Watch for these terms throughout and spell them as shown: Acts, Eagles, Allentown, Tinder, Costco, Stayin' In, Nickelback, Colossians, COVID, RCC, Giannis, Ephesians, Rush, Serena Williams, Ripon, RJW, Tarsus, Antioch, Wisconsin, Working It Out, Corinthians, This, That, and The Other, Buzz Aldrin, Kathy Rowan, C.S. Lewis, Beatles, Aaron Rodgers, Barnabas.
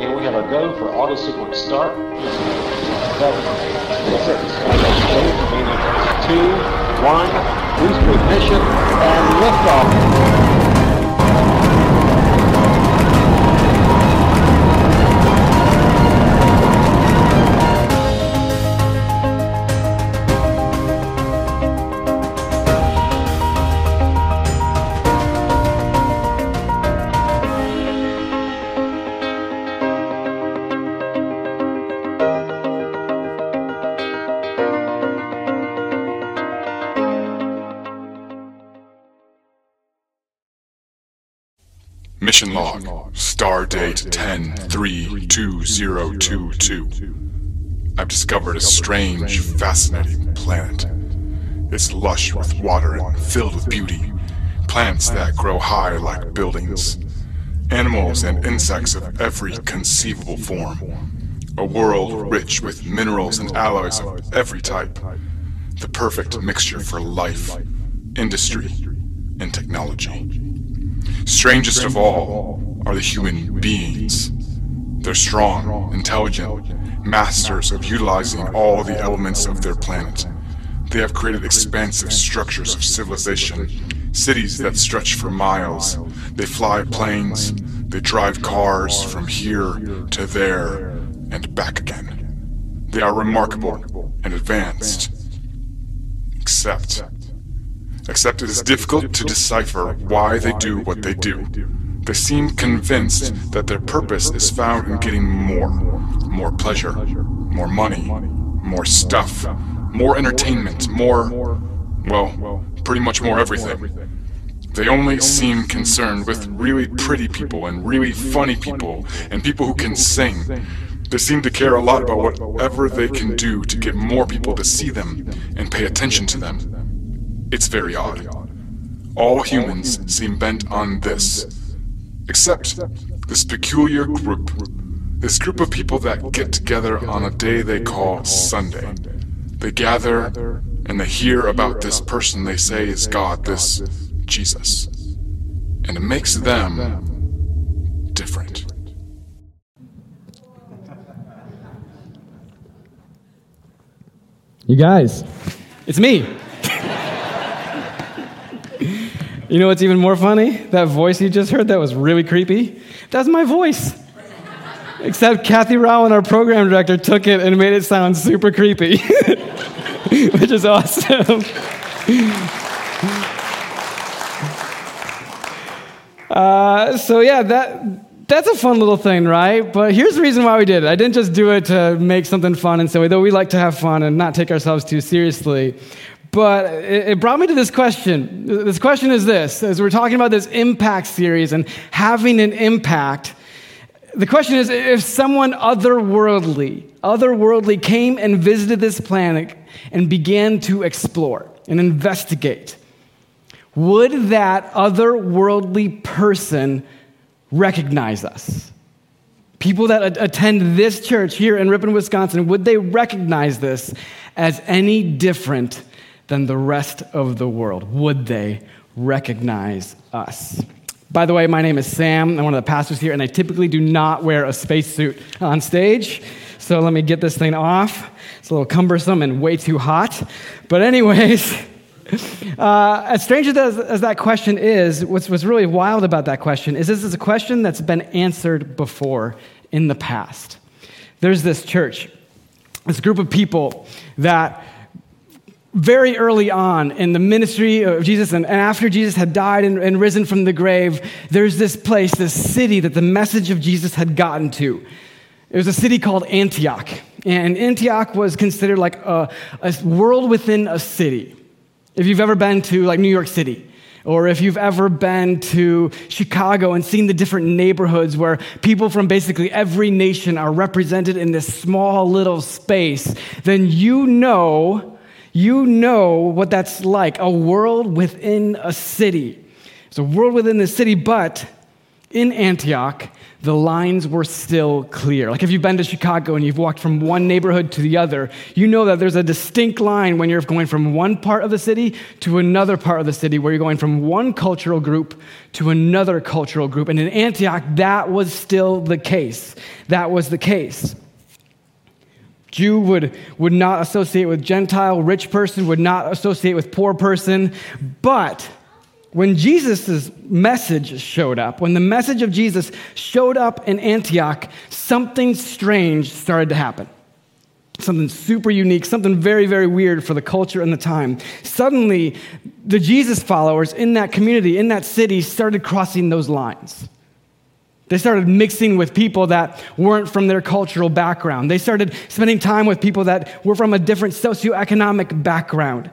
And we have a go for auto sequence start. Seven, 2, 1, boost ignition, and liftoff. Mission log, star date 10-3-2022. I've discovered a strange, fascinating planet. It's lush with water and filled with beauty, plants that grow high like buildings, animals and insects of every conceivable form, a world rich with minerals and alloys of every type, the perfect mixture for life, industry, and technology. Strangest of all are the human beings. They're strong, intelligent, masters of utilizing all the elements of their planet. They have created expansive structures of civilization, cities that stretch for miles. They fly planes, they drive cars from here to there and back again. They are remarkable and advanced. Except it is difficult to decipher why they do what they do. They seem convinced that their purpose is found in getting more pleasure, more money, more stuff, more entertainment, more, well, pretty much more everything. They only seem concerned with really pretty people and really funny people and people who can sing. They seem to care a lot about whatever they can do to get more people to see them and pay attention to them. It's very odd. All humans seem bent on this, except this peculiar group. This group of people that get together on a day they call Sunday. They gather and they hear about this person they say is God, this Jesus. And it makes them different. You guys, it's me. You know what's even more funny? That voice you just heard, that was really creepy. That's my voice. Except Kathy Rowan, our program director, took it and made it sound super creepy, which is awesome. That's a fun little thing, right? But here's the reason why we did it. I didn't just do it to make something fun and so, though we like to have fun and not take ourselves too seriously. But it brought me to this question. This question is this. As we're talking about this impact series and having an impact, the question is, if someone otherworldly came and visited this planet and began to explore and investigate, would that otherworldly person recognize us? People that attend this church here in Ripon, Wisconsin, would they recognize this as any different than the rest of the world? Would they recognize us? By the way, my name is Sam. I'm one of the pastors here, and I typically do not wear a spacesuit on stage. So let me get this thing off. It's a little cumbersome and way too hot. But anyways, as strange as that question is, what's really wild about that question is this is a question that's been answered before in the past. There's this church, this group of people that very early on in the ministry of Jesus and after Jesus had died and risen from the grave, there's this place, this city that the message of Jesus had gotten to. It was a city called Antioch. And Antioch was considered like a world within a city. If you've ever been to like New York City, or if you've ever been to Chicago and seen the different neighborhoods where people from basically every nation are represented in this small little space, then you know what that's like, a world within a city. It's a world within the city, but In Antioch, the lines were still clear. Like if you've been to Chicago and you've walked from one neighborhood to the other, you know that there's a distinct line when you're going from one part of the city to another part of the city, where you're going from one cultural group to another cultural group. And in Antioch, that was still the case. That was the case. Jew would not associate with Gentile, rich person would not associate with poor person, but when Jesus' message showed up, when the message of Jesus showed up in Antioch, something strange started to happen. Something super unique, something very, very weird for the culture and the time. Suddenly, the Jesus followers in that community, in that city, started crossing those lines. They started mixing with people that weren't from their cultural background. They started spending time with people that were from a different socioeconomic background.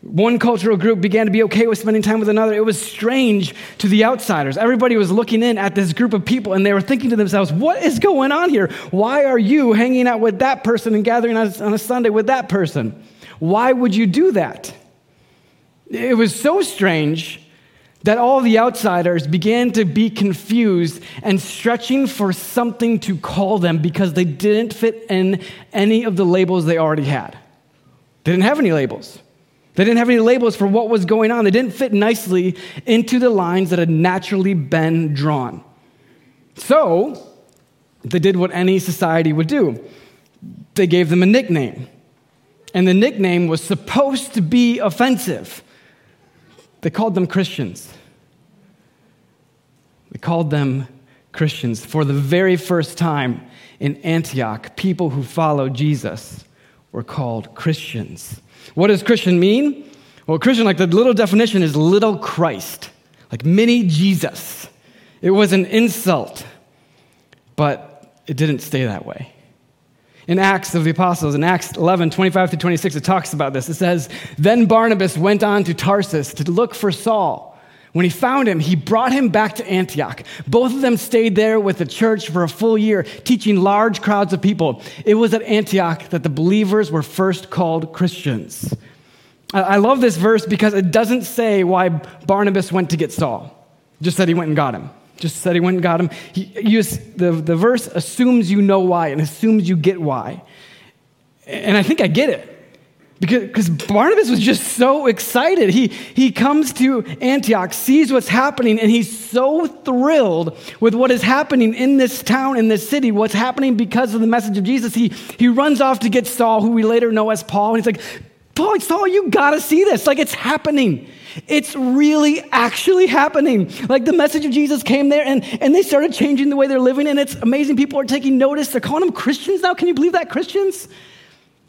One cultural group began to be okay with spending time with another. It was strange to the outsiders. Everybody was looking in at this group of people, and they were thinking to themselves, what is going on here? Why are you hanging out with that person and gathering on a Sunday with that person? Why would you do that? It was so strange that all the outsiders began to be confused and stretching for something to call them because they didn't fit in any of the labels they already had. They didn't have any labels. They didn't have any labels for what was going on. They didn't fit nicely into the lines that had naturally been drawn. So they did what any society would do. They gave them a nickname. And the nickname was supposed to be offensive. They called them Christians. They called them Christians. For the very first time in Antioch, people who followed Jesus were called Christians. What does Christian mean? Well, Christian, like the little definition, is little Christ, like mini Jesus. It was an insult, but it didn't stay that way. In Acts of the Apostles, in Acts 11, 25 through 26, it talks about this. It says, "Then Barnabas went on to Tarsus to look for Saul. When he found him, he brought him back to Antioch. Both of them stayed there with the church for a full year, teaching large crowds of people. It was at Antioch that the believers were first called Christians." I love this verse because it doesn't say why Barnabas went to get Saul. Just said he went and got him. Just said he went and got him. The verse assumes you know why and assumes you get why. And I think I get it. Because Barnabas was just so excited. He comes to Antioch, sees what's happening, and he's so thrilled with what is happening in this town, in this city, what's happening because of the message of Jesus. He runs off to get Saul, who we later know as Paul, and he's like, Saul, you gotta see this. Like, it's happening. It's really actually happening. Like, the message of Jesus came there, and they started changing the way they're living, and it's amazing. People are taking notice. They're calling them Christians now. Can you believe that? Christians?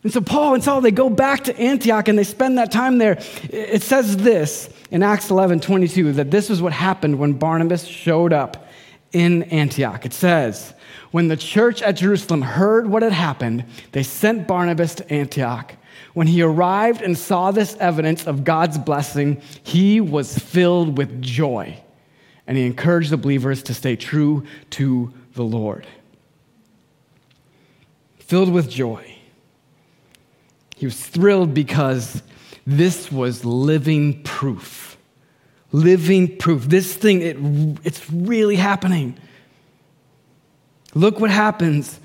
And so Paul and Saul, they go back to Antioch and they spend that time there. It says this in Acts 11, 22, that this was what happened when Barnabas showed up in Antioch. It says, "When the church at Jerusalem heard what had happened, they sent Barnabas to Antioch. When he arrived and saw this evidence of God's blessing, he was filled with joy, and he encouraged the believers to stay true to the Lord." Filled with joy. He was thrilled because this was living proof. Living proof. This thing, it's really happening. Look what happens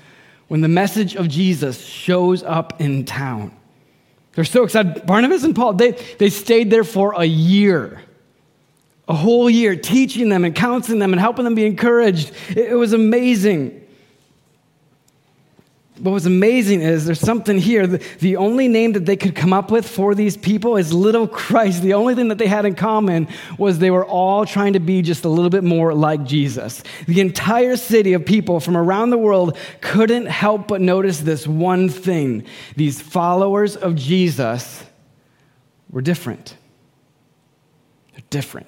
when the message of Jesus shows up in town. They're so excited. Barnabas and Paul, they stayed there for a year. A whole year, teaching them and counseling them and helping them be encouraged. It was amazing. What was amazing is there's something here. The only name that they could come up with for these people is Little Christ. The only thing that they had in common was they were all trying to be just a little bit more like Jesus. The entire city of people from around the world couldn't help but notice this one thing. These followers of Jesus were different. They're different.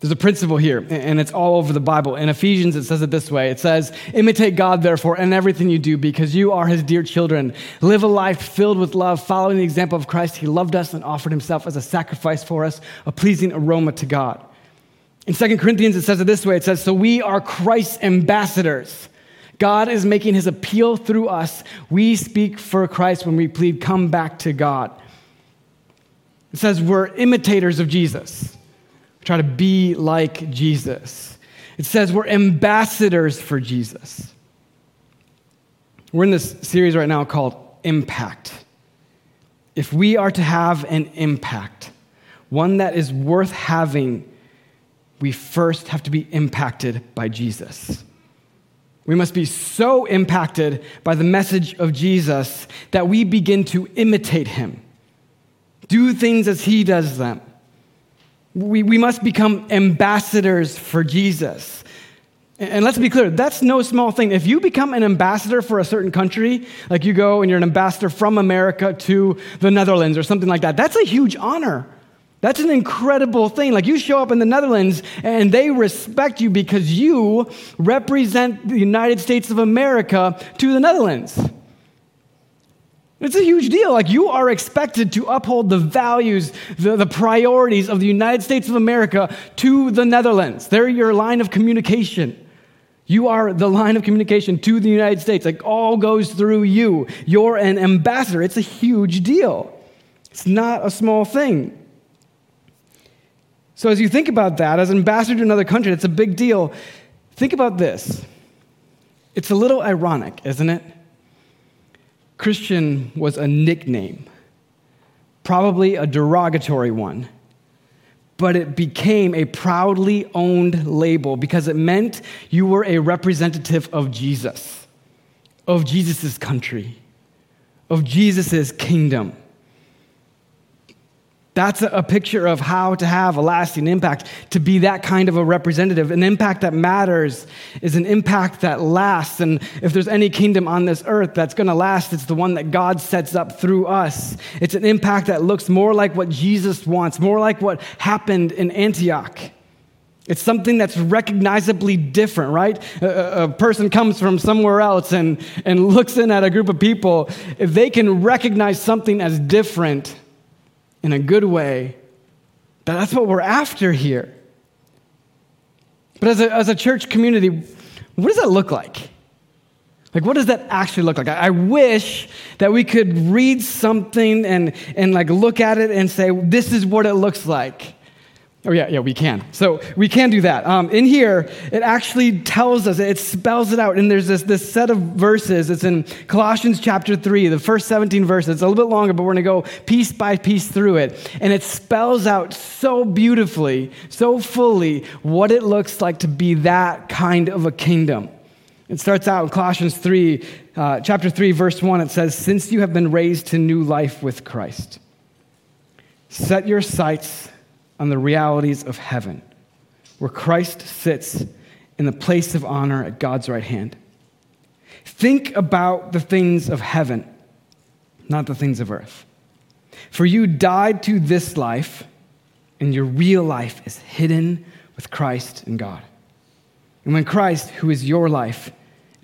There's a principle here, and it's all over the Bible. In Ephesians, it says it this way. It says, "Imitate God, therefore, in everything you do, because you are his dear children. Live a life filled with love, following the example of Christ. He loved us and offered himself as a sacrifice for us, a pleasing aroma to God." In 2 Corinthians, it says it this way. It says, "So we are Christ's ambassadors. God is making his appeal through us. We speak for Christ when we plead, 'Come back to God.'" It says we're imitators of Jesus. Try to be like Jesus. It says we're ambassadors for Jesus. We're in this series right now called Impact. If we are to have an impact, one that is worth having, we first have to be impacted by Jesus. We must be so impacted by the message of Jesus that we begin to imitate him, do things as he does them. We must become ambassadors for Jesus. And let's be clear, that's no small thing. If you become an ambassador for a certain country, like you go and you're an ambassador from America to the Netherlands or something like that, that's a huge honor. That's an incredible thing. Like, you show up in the Netherlands and they respect you because you represent the United States of America to the Netherlands. It's a huge deal. Like, you are expected to uphold the values, the priorities of the United States of America to the Netherlands. They're your line of communication. You are the line of communication to the United States. Like, all goes through you. You're an ambassador. It's a huge deal. It's not a small thing. So as you think about that, as ambassador to another country, it's a big deal. Think about this. It's a little ironic, isn't it? Christian was a nickname, probably a derogatory one, but it became a proudly owned label because it meant you were a representative of Jesus, of Jesus' country, of Jesus' kingdom. That's a picture of how to have a lasting impact, to be that kind of a representative. An impact that matters is an impact that lasts. And if there's any kingdom on this earth that's going to last, it's the one that God sets up through us. It's an impact that looks more like what Jesus wants, more like what happened in Antioch. It's something that's recognizably different, right? A person comes from somewhere else and looks in at a group of people. If they can recognize something as different in a good way, that's what we're after here. But as a church community, what does that look like? Like, what does that actually look like? I wish that we could read something and like look at it and say, this is what it looks like. Oh, yeah, we can. So we can do that. In here, it actually tells us, it spells it out. And there's this set of verses. It's in Colossians chapter 3, the first 17 verses. It's a little bit longer, but we're going to go piece by piece through it. And it spells out so beautifully, so fully, what it looks like to be that kind of a kingdom. It starts out in Colossians 3, chapter 3, verse 1. It says, "Since you have been raised to new life with Christ, set your sights on the realities of heaven, where Christ sits in the place of honor at God's right hand. Think about the things of heaven, not the things of earth. For you died to this life, and your real life is hidden with Christ in God. And when Christ, who is your life,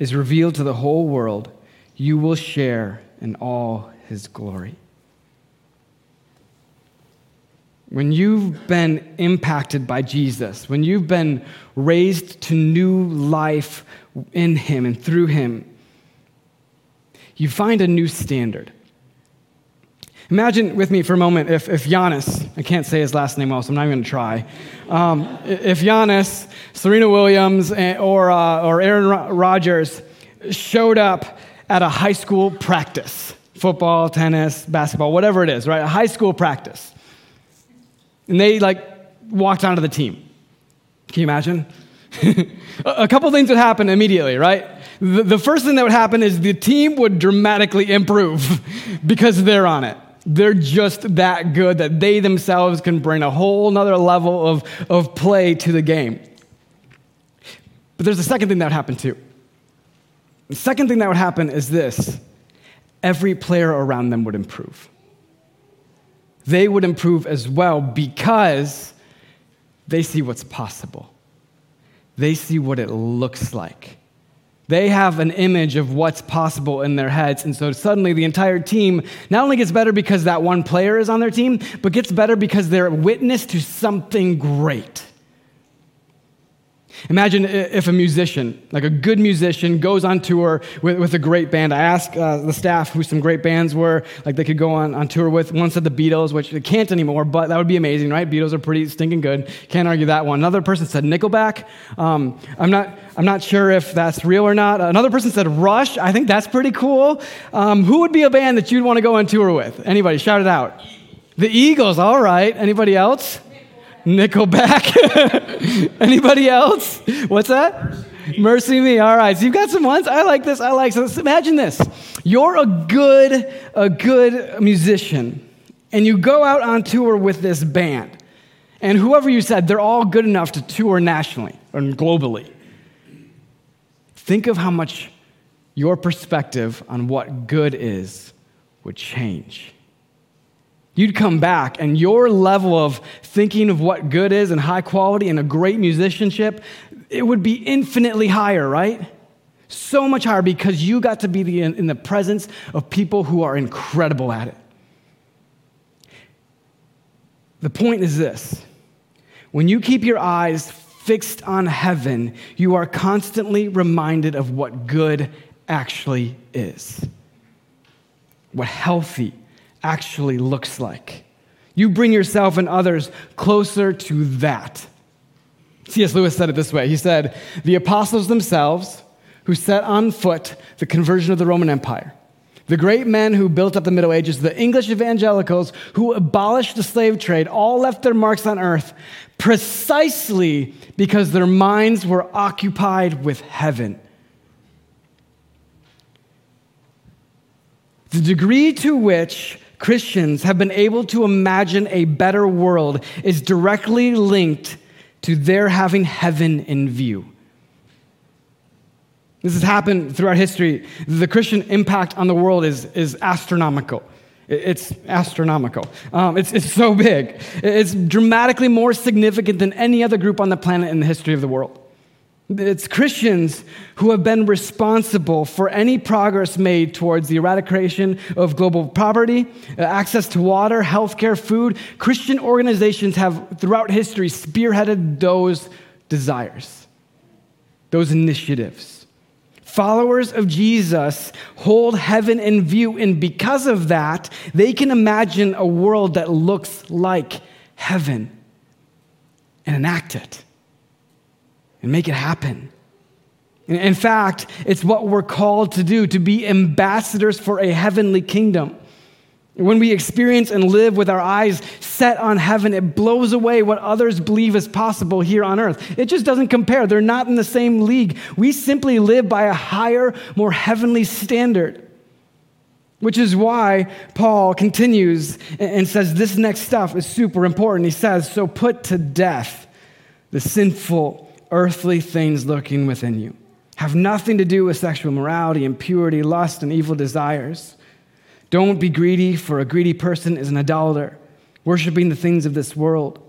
is revealed to the whole world, you will share in all his glory." When you've been impacted by Jesus, when you've been raised to new life in him and through him, you find a new standard. Imagine with me for a moment if Giannis, I can't say his last name well, so I'm not even going to try. If Giannis, Serena Williams, or Aaron Rodgers showed up at a high school practice, football, tennis, basketball, whatever it is, right? A high school practice. And they, walked onto the team. Can you imagine? A couple things would happen immediately, right? The first thing that would happen is the team would dramatically improve because they're on it. They're just that good that they themselves can bring a whole nother level of play to the game. But there's a second thing that would happen, too. The second thing that would happen is this. Every player around them would improve. They would improve as well because they see what's possible. They see what it looks like. They have an image of what's possible in their heads, and so suddenly the entire team not only gets better because that one player is on their team, but gets better because they're a witness to something great. Imagine if a musician, like a good musician, goes on tour with a great band. I asked the staff who some great bands were, like they could go on tour with. One said the Beatles, which they can't anymore, but that would be amazing, right? Beatles are pretty stinking good. Can't argue that one. Another person said Nickelback. I'm not sure if that's real or not. Another person said Rush. I think that's pretty cool. Who would be a band that you'd want to go on tour with? Anybody? Shout it out. The Eagles. All right. Anybody else? Nickelback. Anybody else? What's that? Mercy Me. All right. So you've got some ones. I like this. So imagine this. You're a good musician, and you go out on tour with this band, and whoever you said, they're all good enough to tour nationally and globally. Think of how much your perspective on what good is would change. You'd come back, and your level of thinking of what good is and high quality and a great musicianship, it would be infinitely higher, right? So much higher because you got to be in the presence of people who are incredible at it. The point is this. When you keep your eyes fixed on heaven, you are constantly reminded of what good actually is, what healthy actually looks like. You bring yourself and others closer to that. C.S. Lewis said it this way. He said, the apostles themselves who set on foot the conversion of the Roman Empire, the great men who built up the Middle Ages, the English evangelicals who abolished the slave trade, all left their marks on earth precisely because their minds were occupied with heaven. The degree to which Christians have been able to imagine a better world is directly linked to their having heaven in view. This has happened throughout history. The Christian impact on the world is astronomical. It's astronomical. It's so big. It's dramatically more significant than any other group on the planet in the history of the world. It's Christians who have been responsible for any progress made towards the eradication of global poverty, access to water, healthcare, food. Christian organizations have, throughout history, spearheaded those desires, those initiatives. Followers of Jesus hold heaven in view, and because of that, they can imagine a world that looks like heaven and enact it. And make it happen. In fact, it's what we're called to do, to be ambassadors for a heavenly kingdom. When we experience and live with our eyes set on heaven, it blows away what others believe is possible here on earth. It just doesn't compare. They're not in the same league. We simply live by a higher, more heavenly standard, which is why Paul continues and says this next stuff is super important. He says, so put to death the sinful earthly things looking within you. Have nothing to do with sexual morality, impurity, lust, and evil desires. Don't be greedy, for a greedy person is an idolater, worshiping the things of this world.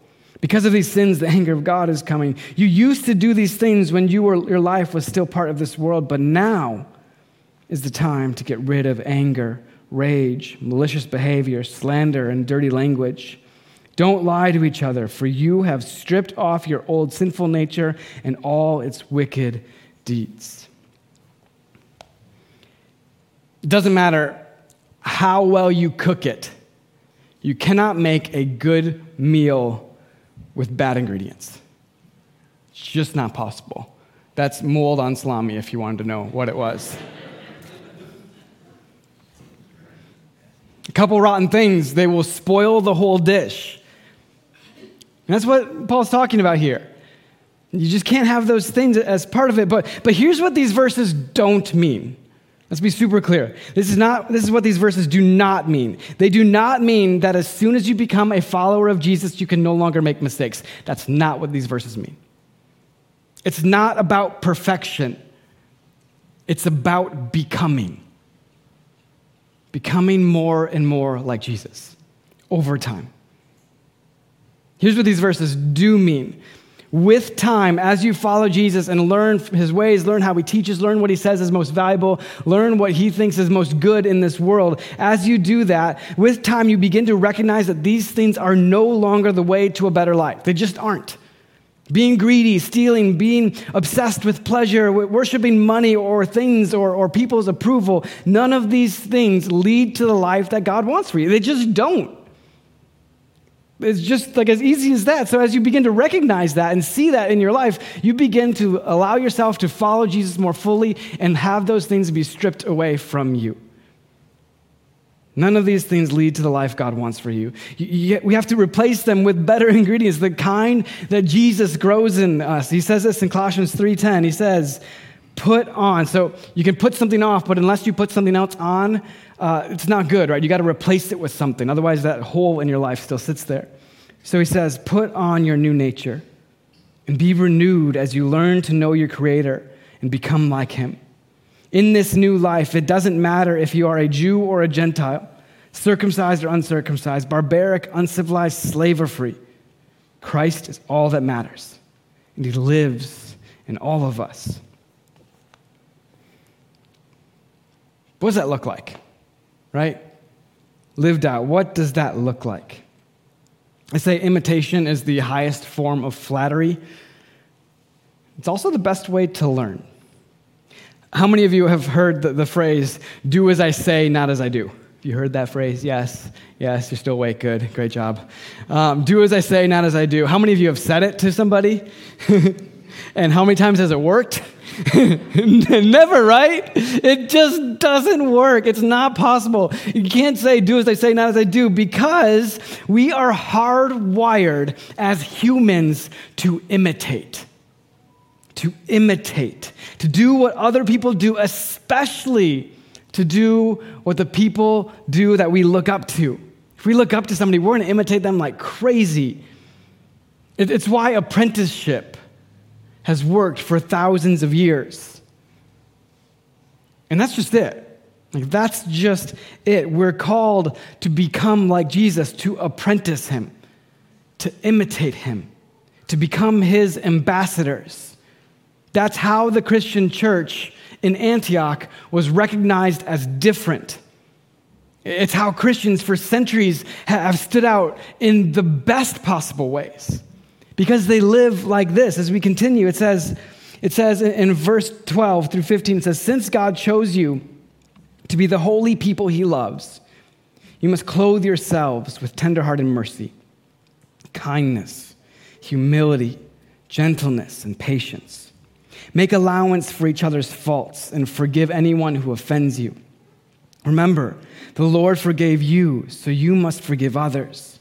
Because of these sins, the anger of God is coming. You used to do these things when your life was still part of this world, but now is the time to get rid of anger, rage, malicious behavior, slander, and dirty language. Don't lie to each other, for you have stripped off your old sinful nature and all its wicked deeds. It doesn't matter how well you cook it. You cannot make a good meal with bad ingredients. It's just not possible. That's mold on salami if you wanted to know what it was. A couple rotten things, they will spoil the whole dish. And that's what Paul's talking about here. You just can't have those things as part of it. But here's what these verses don't mean. Let's be super clear. This is what these verses do not mean. They do not mean that as soon as you become a follower of Jesus, you can no longer make mistakes. That's not what these verses mean. It's not about perfection. It's about becoming more and more like Jesus over time. Here's what these verses do mean. With time, as you follow Jesus and learn his ways, learn how he teaches, learn what he says is most valuable, learn what he thinks is most good in this world, as you do that, with time you begin to recognize that these things are no longer the way to a better life. They just aren't. Being greedy, stealing, being obsessed with pleasure, worshiping money or things or people's approval, none of these things lead to the life that God wants for you. They just don't. It's just like as easy as that. So as you begin to recognize that and see that in your life, you begin to allow yourself to follow Jesus more fully and have those things be stripped away from you. None of these things lead to the life God wants for you. We have to replace them with better ingredients, the kind that Jesus grows in us. He says this in Colossians 3:10. He says, put on. So you can put something off, but unless you put something else on, it's not good, right? You got to replace it with something. Otherwise, that hole in your life still sits there. So he says, put on your new nature and be renewed as you learn to know your Creator and become like Him. In this new life, it doesn't matter if you are a Jew or a Gentile, circumcised or uncircumcised, barbaric, uncivilized, slave or free. Christ is all that matters, and He lives in all of us. What does that look like, right? Lived out. What does that look like? I say imitation is the highest form of flattery. It's also the best way to learn. How many of you have heard the phrase, do as I say, not as I do? Have you heard that phrase? Yes, you're still awake, good, great job. Do as I say, not as I do. How many of you have said it to somebody? And how many times has it worked? Never, right? It just doesn't work. It's not possible. You can't say, do as I say, not as I do, because we are hardwired as humans to imitate. To do what other people do, especially to do what the people do that we look up to. If we look up to somebody, we're going to imitate them like crazy. It's why apprenticeship has worked for thousands of years. And that's just it. We're called to become like Jesus, to apprentice Him, to imitate Him, to become His ambassadors. That's how the Christian church in Antioch was recognized as different. It's how Christians for centuries have stood out in the best possible ways because they live like this. As we continue, it says in verse 12 through 15, it says, since God chose you to be the holy people He loves, you must clothe yourselves with tenderhearted mercy, kindness, humility, gentleness, and patience. Make allowance for each other's faults and forgive anyone who offends you. Remember, the Lord forgave you, so you must forgive others.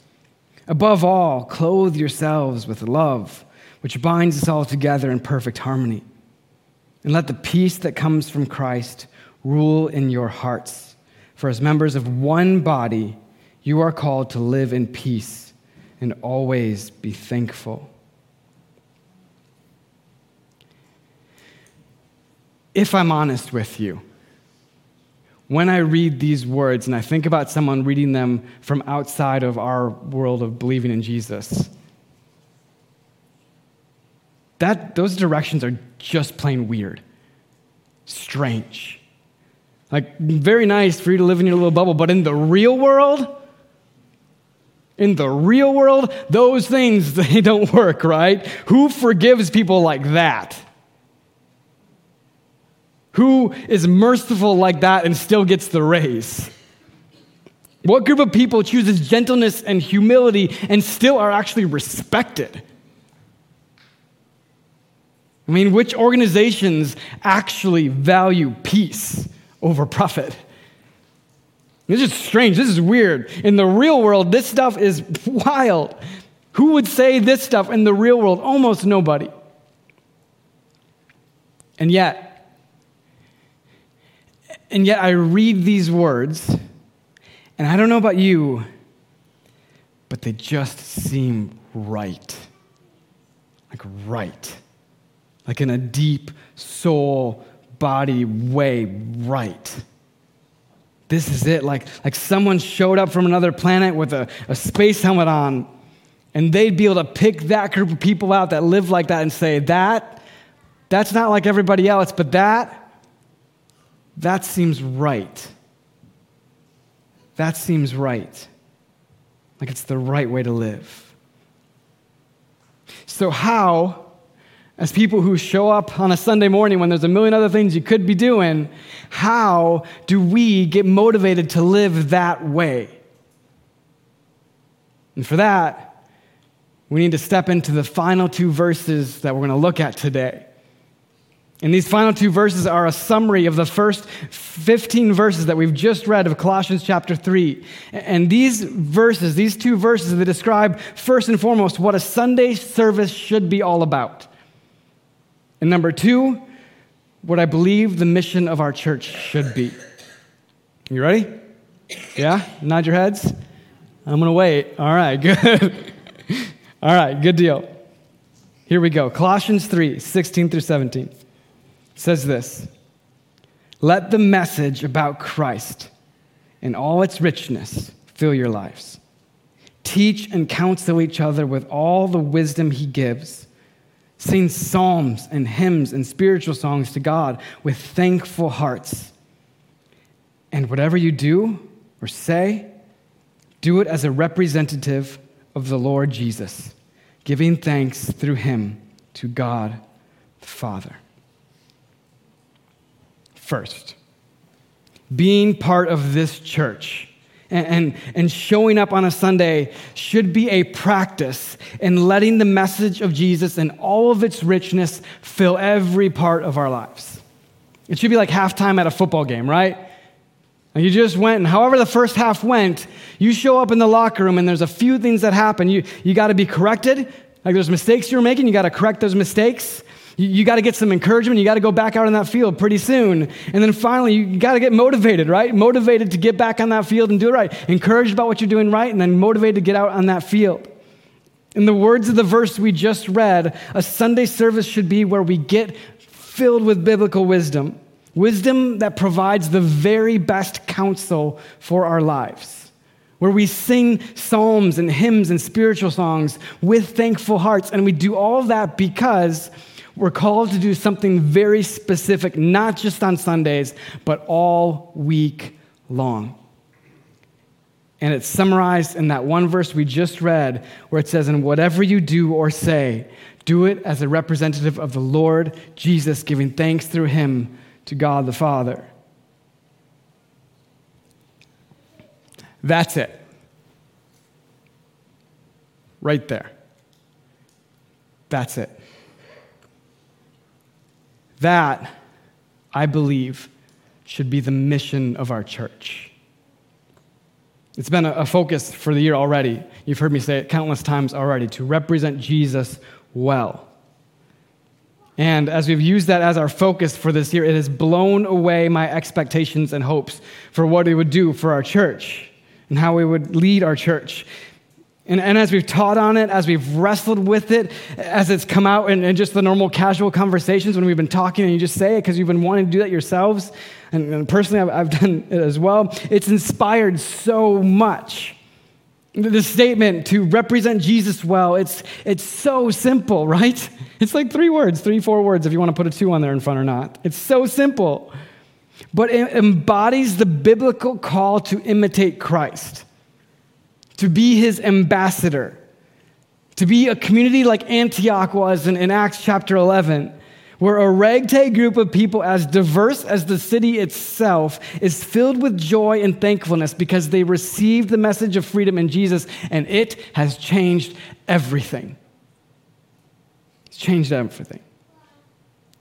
Above all, clothe yourselves with love, which binds us all together in perfect harmony. And let the peace that comes from Christ rule in your hearts. For as members of one body, you are called to live in peace and always be thankful. If I'm honest with you, when I read these words and I think about someone reading them from outside of our world of believing in Jesus, those directions are just plain weird, strange. Very nice for you to live in your little bubble, but in the real world, those things, they don't work, right? Who forgives people like that? Who is merciful like that and still gets the raise? What group of people chooses gentleness and humility and still are actually respected? Which organizations actually value peace over profit? This is strange. This is weird. In the real world, this stuff is wild. Who would say this stuff in the real world? Almost nobody. And yet I read these words, and I don't know about you, but they just seem right. Right. In a deep soul, body way, right. This is it. Like someone showed up from another planet with a space helmet on, and they'd be able to pick that group of people out that live like that and say, that's not like everybody else, but that seems right. That seems right. It's the right way to live. So how, as people who show up on a Sunday morning when there's a million other things you could be doing, how do we get motivated to live that way? And for that, we need to step into the final two verses that we're going to look at today. And these final two verses are a summary of the first 15 verses that we've just read of Colossians chapter 3. And these two verses, they describe first and foremost what a Sunday service should be all about. And number two, what I believe the mission of our church should be. You ready? Yeah? Nod your heads. I'm going to wait. All right, good. All right, good deal. Here we go. Colossians 3, 16 through 17. It says this: "Let the message about Christ in all its richness fill your lives. Teach and counsel each other with all the wisdom he gives. Sing psalms and hymns and spiritual songs to God with thankful hearts. And whatever you do or say, do it as a representative of the Lord Jesus, giving thanks through him to God the Father." First, being part of this church and showing up on a Sunday should be a practice in letting the message of Jesus and all of its richness fill every part of our lives. It should be like halftime at a football game, right? You just went, and however the first half went, you show up in the locker room, and there's a few things that happen. You got to be corrected. Like, there's mistakes you're making. You got to correct those mistakes. You got to get some encouragement. You got to go back out on that field pretty soon. And then finally, you got to get motivated, right? Motivated to get back on that field and do it right. Encouraged about what you're doing right, and then motivated to get out on that field. In the words of the verse we just read, a Sunday service should be where we get filled with biblical wisdom. Wisdom that provides the very best counsel for our lives, where we sing psalms and hymns and spiritual songs with thankful hearts. And we do all that because we're called to do something very specific, not just on Sundays, but all week long. And it's summarized in that one verse we just read where it says, "And whatever you do or say, do it as a representative of the Lord Jesus, giving thanks through him to God the Father." That's it. Right there. That's it. That, I believe, should be the mission of our church. It's been a focus for the year already. You've heard me say it countless times already, to represent Jesus well. And as we've used that as our focus for this year, it has blown away my expectations and hopes for what it would do for our church and how we would lead our church. And as we've taught on it, as we've wrestled with it, as it's come out in just the normal casual conversations when we've been talking and you just say it because you've been wanting to do that yourselves, and personally I've done it as well, it's inspired so much. The statement, to represent Jesus well, it's so simple, right? It's like three, four words, if you want to put a 2 on there in front or not. It's so simple. But it embodies the biblical call to imitate Christ, to be his ambassador, to be a community like Antioch was in Acts chapter 11, where a ragtag group of people as diverse as the city itself is filled with joy and thankfulness because they received the message of freedom in Jesus, and it has changed everything. It's changed everything,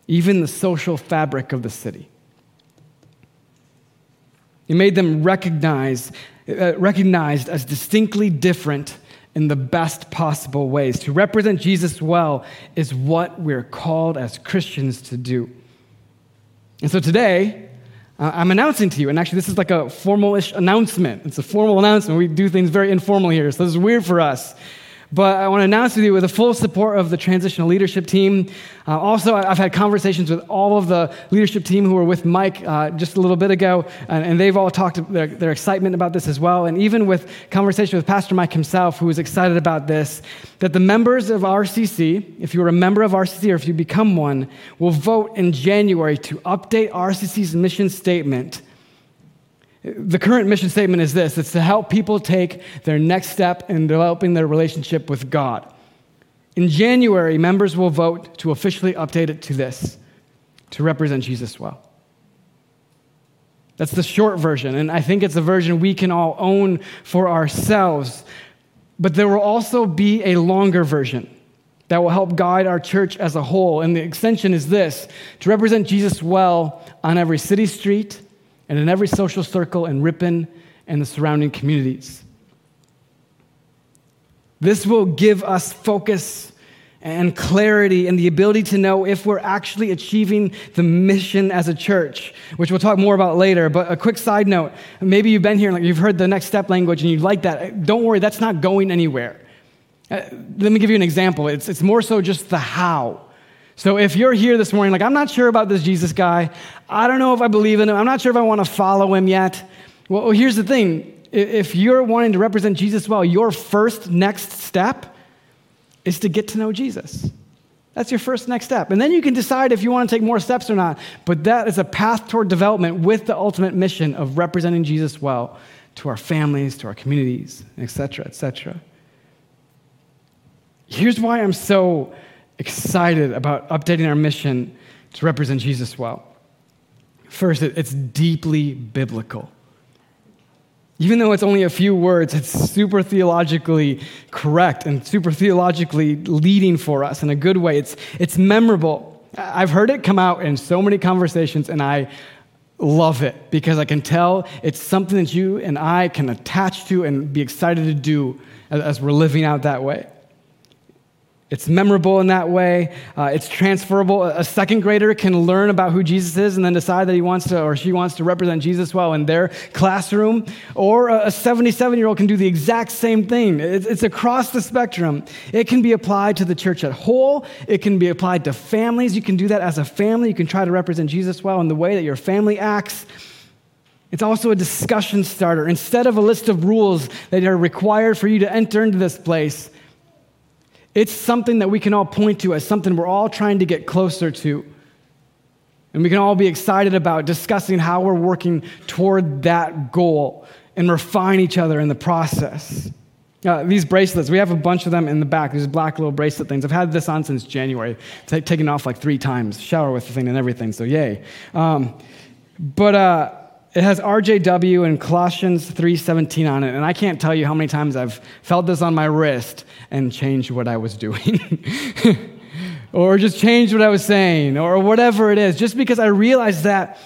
even the social fabric of the city. It made them recognized as distinctly different in the best possible ways. To represent Jesus well is what we're called as Christians to do. And so today, I'm announcing to you, and actually this is like a formal-ish announcement. It's a formal announcement. We do things very informal here, so this is weird for us. But I want to announce to you, with the full support of the transitional leadership team. Also, I've had conversations with all of the leadership team who were with Mike just a little bit ago, and they've all talked their excitement about this as well, and even with conversation with Pastor Mike himself, who was excited about this, that the members of RCC, if you're a member of RCC or if you become one, will vote in January to update RCC's mission statement. The current mission statement is this: it's to help people take their next step in developing their relationship with God. In January, members will vote to officially update it to this, to represent Jesus well. That's the short version, and I think it's a version we can all own for ourselves. But there will also be a longer version that will help guide our church as a whole, and the extension is this: to represent Jesus well on every city street and in every social circle in Ripon and the surrounding communities. This will give us focus and clarity and the ability to know if we're actually achieving the mission as a church, which we'll talk more about later. But a quick side note, maybe you've been here and you've heard the next step language and you like that. Don't worry, that's not going anywhere. Let me give you an example. It's more so just the how. So if you're here this morning, like, I'm not sure about this Jesus guy. I don't know if I believe in him. I'm not sure if I want to follow him yet. Well, here's the thing. If you're wanting to represent Jesus well, your first next step is to get to know Jesus. That's your first next step. And then you can decide if you want to take more steps or not. But that is a path toward development with the ultimate mission of representing Jesus well to our families, to our communities, et cetera, et cetera. Here's why I'm so excited about updating our mission to represent Jesus well. First, it's deeply biblical. Even though it's only a few words, it's super theologically correct and super theologically leading for us in a good way. It's memorable. I've heard it come out in so many conversations, and I love it because I can tell it's something that you and I can attach to and be excited to do as we're living out that way. It's memorable in that way. It's transferable. A second grader can learn about who Jesus is and then decide that he wants to or she wants to represent Jesus well in their classroom. Or a 77-year-old can do the exact same thing. It's across the spectrum. It can be applied to the church at whole. It can be applied to families. You can do that as a family. You can try to represent Jesus well in the way that your family acts. It's also a discussion starter. Instead of a list of rules that are required for you to enter into this place, it's something that we can all point to as something we're all trying to get closer to. And we can all be excited about discussing how we're working toward that goal and refine each other in the process. These bracelets, we have a bunch of them in the back. These black little bracelet things. I've had this on since January. It's taken off like 3 times. Shower with the thing and everything, so yay. It has RJW and Colossians 3:17 on it, and I can't tell you how many times I've felt this on my wrist and changed what I was doing or just changed what I was saying or whatever it is, just because I realized that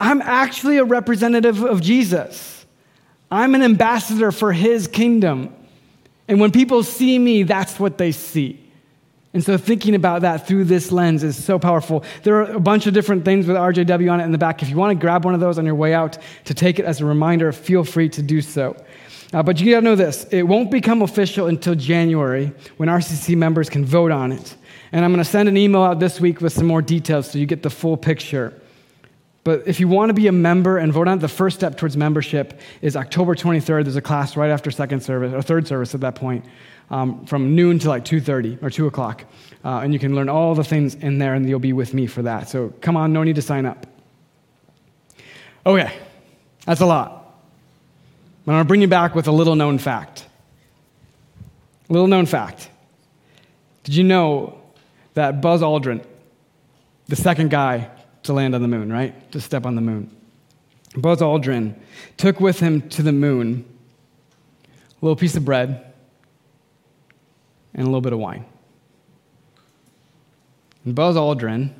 I'm actually a representative of Jesus. I'm an ambassador for his kingdom, and when people see me, that's what they see. And so thinking about that through this lens is so powerful. There are a bunch of different things with RJW on it in the back. If you want to grab one of those on your way out to take it as a reminder, feel free to do so. But you got to know this. It won't become official until January when RCC members can vote on it. And I'm going to send an email out this week with some more details so you get the full picture. But if you want to be a member and vote on it, the first step towards membership is October 23rd. There's a class right after second service or third service at that point, from noon to like 2:30 or 2 o'clock. And you can learn all the things in there, and you'll be with me for that. So come on, no need to sign up. Okay, that's a lot. I'm going to bring you back with a little-known fact. Little-known fact. Did you know that Buzz Aldrin, the second guy to land on the moon, right? To step on the moon. Buzz Aldrin took with him to the moon a little piece of bread and a little bit of wine. And Buzz Aldrin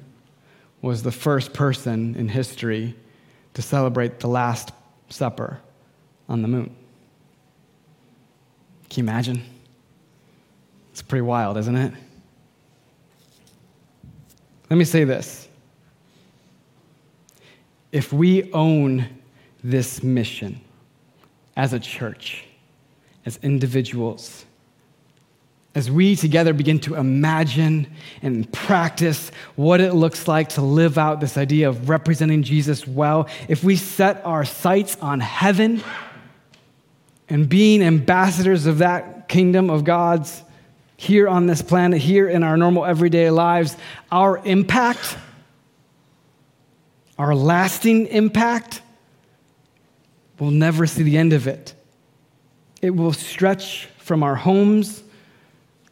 was the first person in history to celebrate the Last Supper on the moon. Can you imagine? It's pretty wild, isn't it? Let me say this. If we own this mission as a church, as individuals, as we together begin to imagine and practice what it looks like to live out this idea of representing Jesus well, if we set our sights on heaven and being ambassadors of that kingdom of God's here on this planet, here in our normal everyday lives, our impact, our lasting impact, we'll never see the end of it. It will stretch from our homes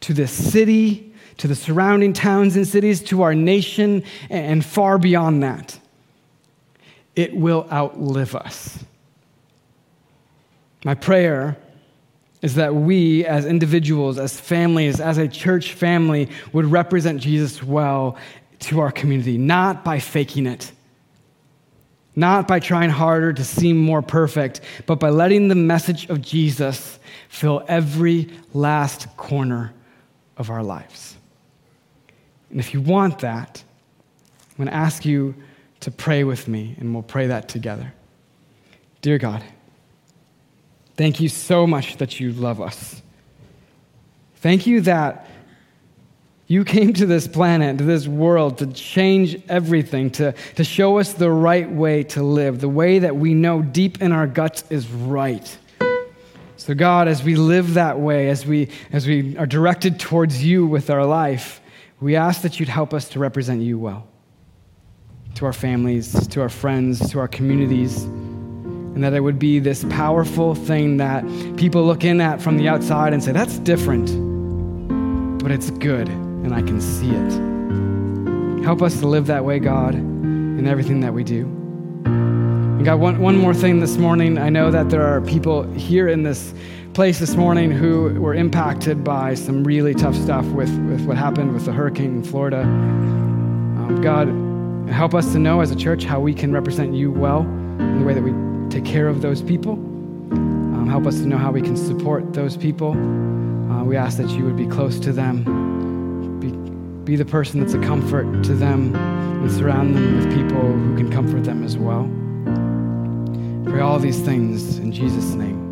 to this city to the surrounding towns and cities, to our nation, and far beyond that. It will outlive us. My prayer is that we, as individuals, as families, as a church family, would represent Jesus well to our community, not by faking it, not by trying harder to seem more perfect, but by letting the message of Jesus fill every last corner of our lives. And if you want that, I'm going to ask you to pray with me, and we'll pray that together. Dear God, thank you so much that you love us. Thank you that you came to this planet, to this world, to change everything, to show us the right way to live, the way that we know deep in our guts is right. So God, as we live that way, as we are directed towards you with our life, we ask that you'd help us to represent you well to our families, to our friends, to our communities, and that it would be this powerful thing that people look in at from the outside and say, that's different, but it's good, and I can see it. Help us to live that way, God, in everything that we do. And God, one more thing this morning. I know that there are people here in this place this morning who were impacted by some really tough stuff with what happened with the hurricane in Florida. God, help us to know as a church how we can represent you well in the way that we take care of those people. Help us to know how we can support those people. We ask that you would be close to them, be the person that's a comfort to them, and surround them with people who can comfort them as well. Pray all these things in Jesus' name.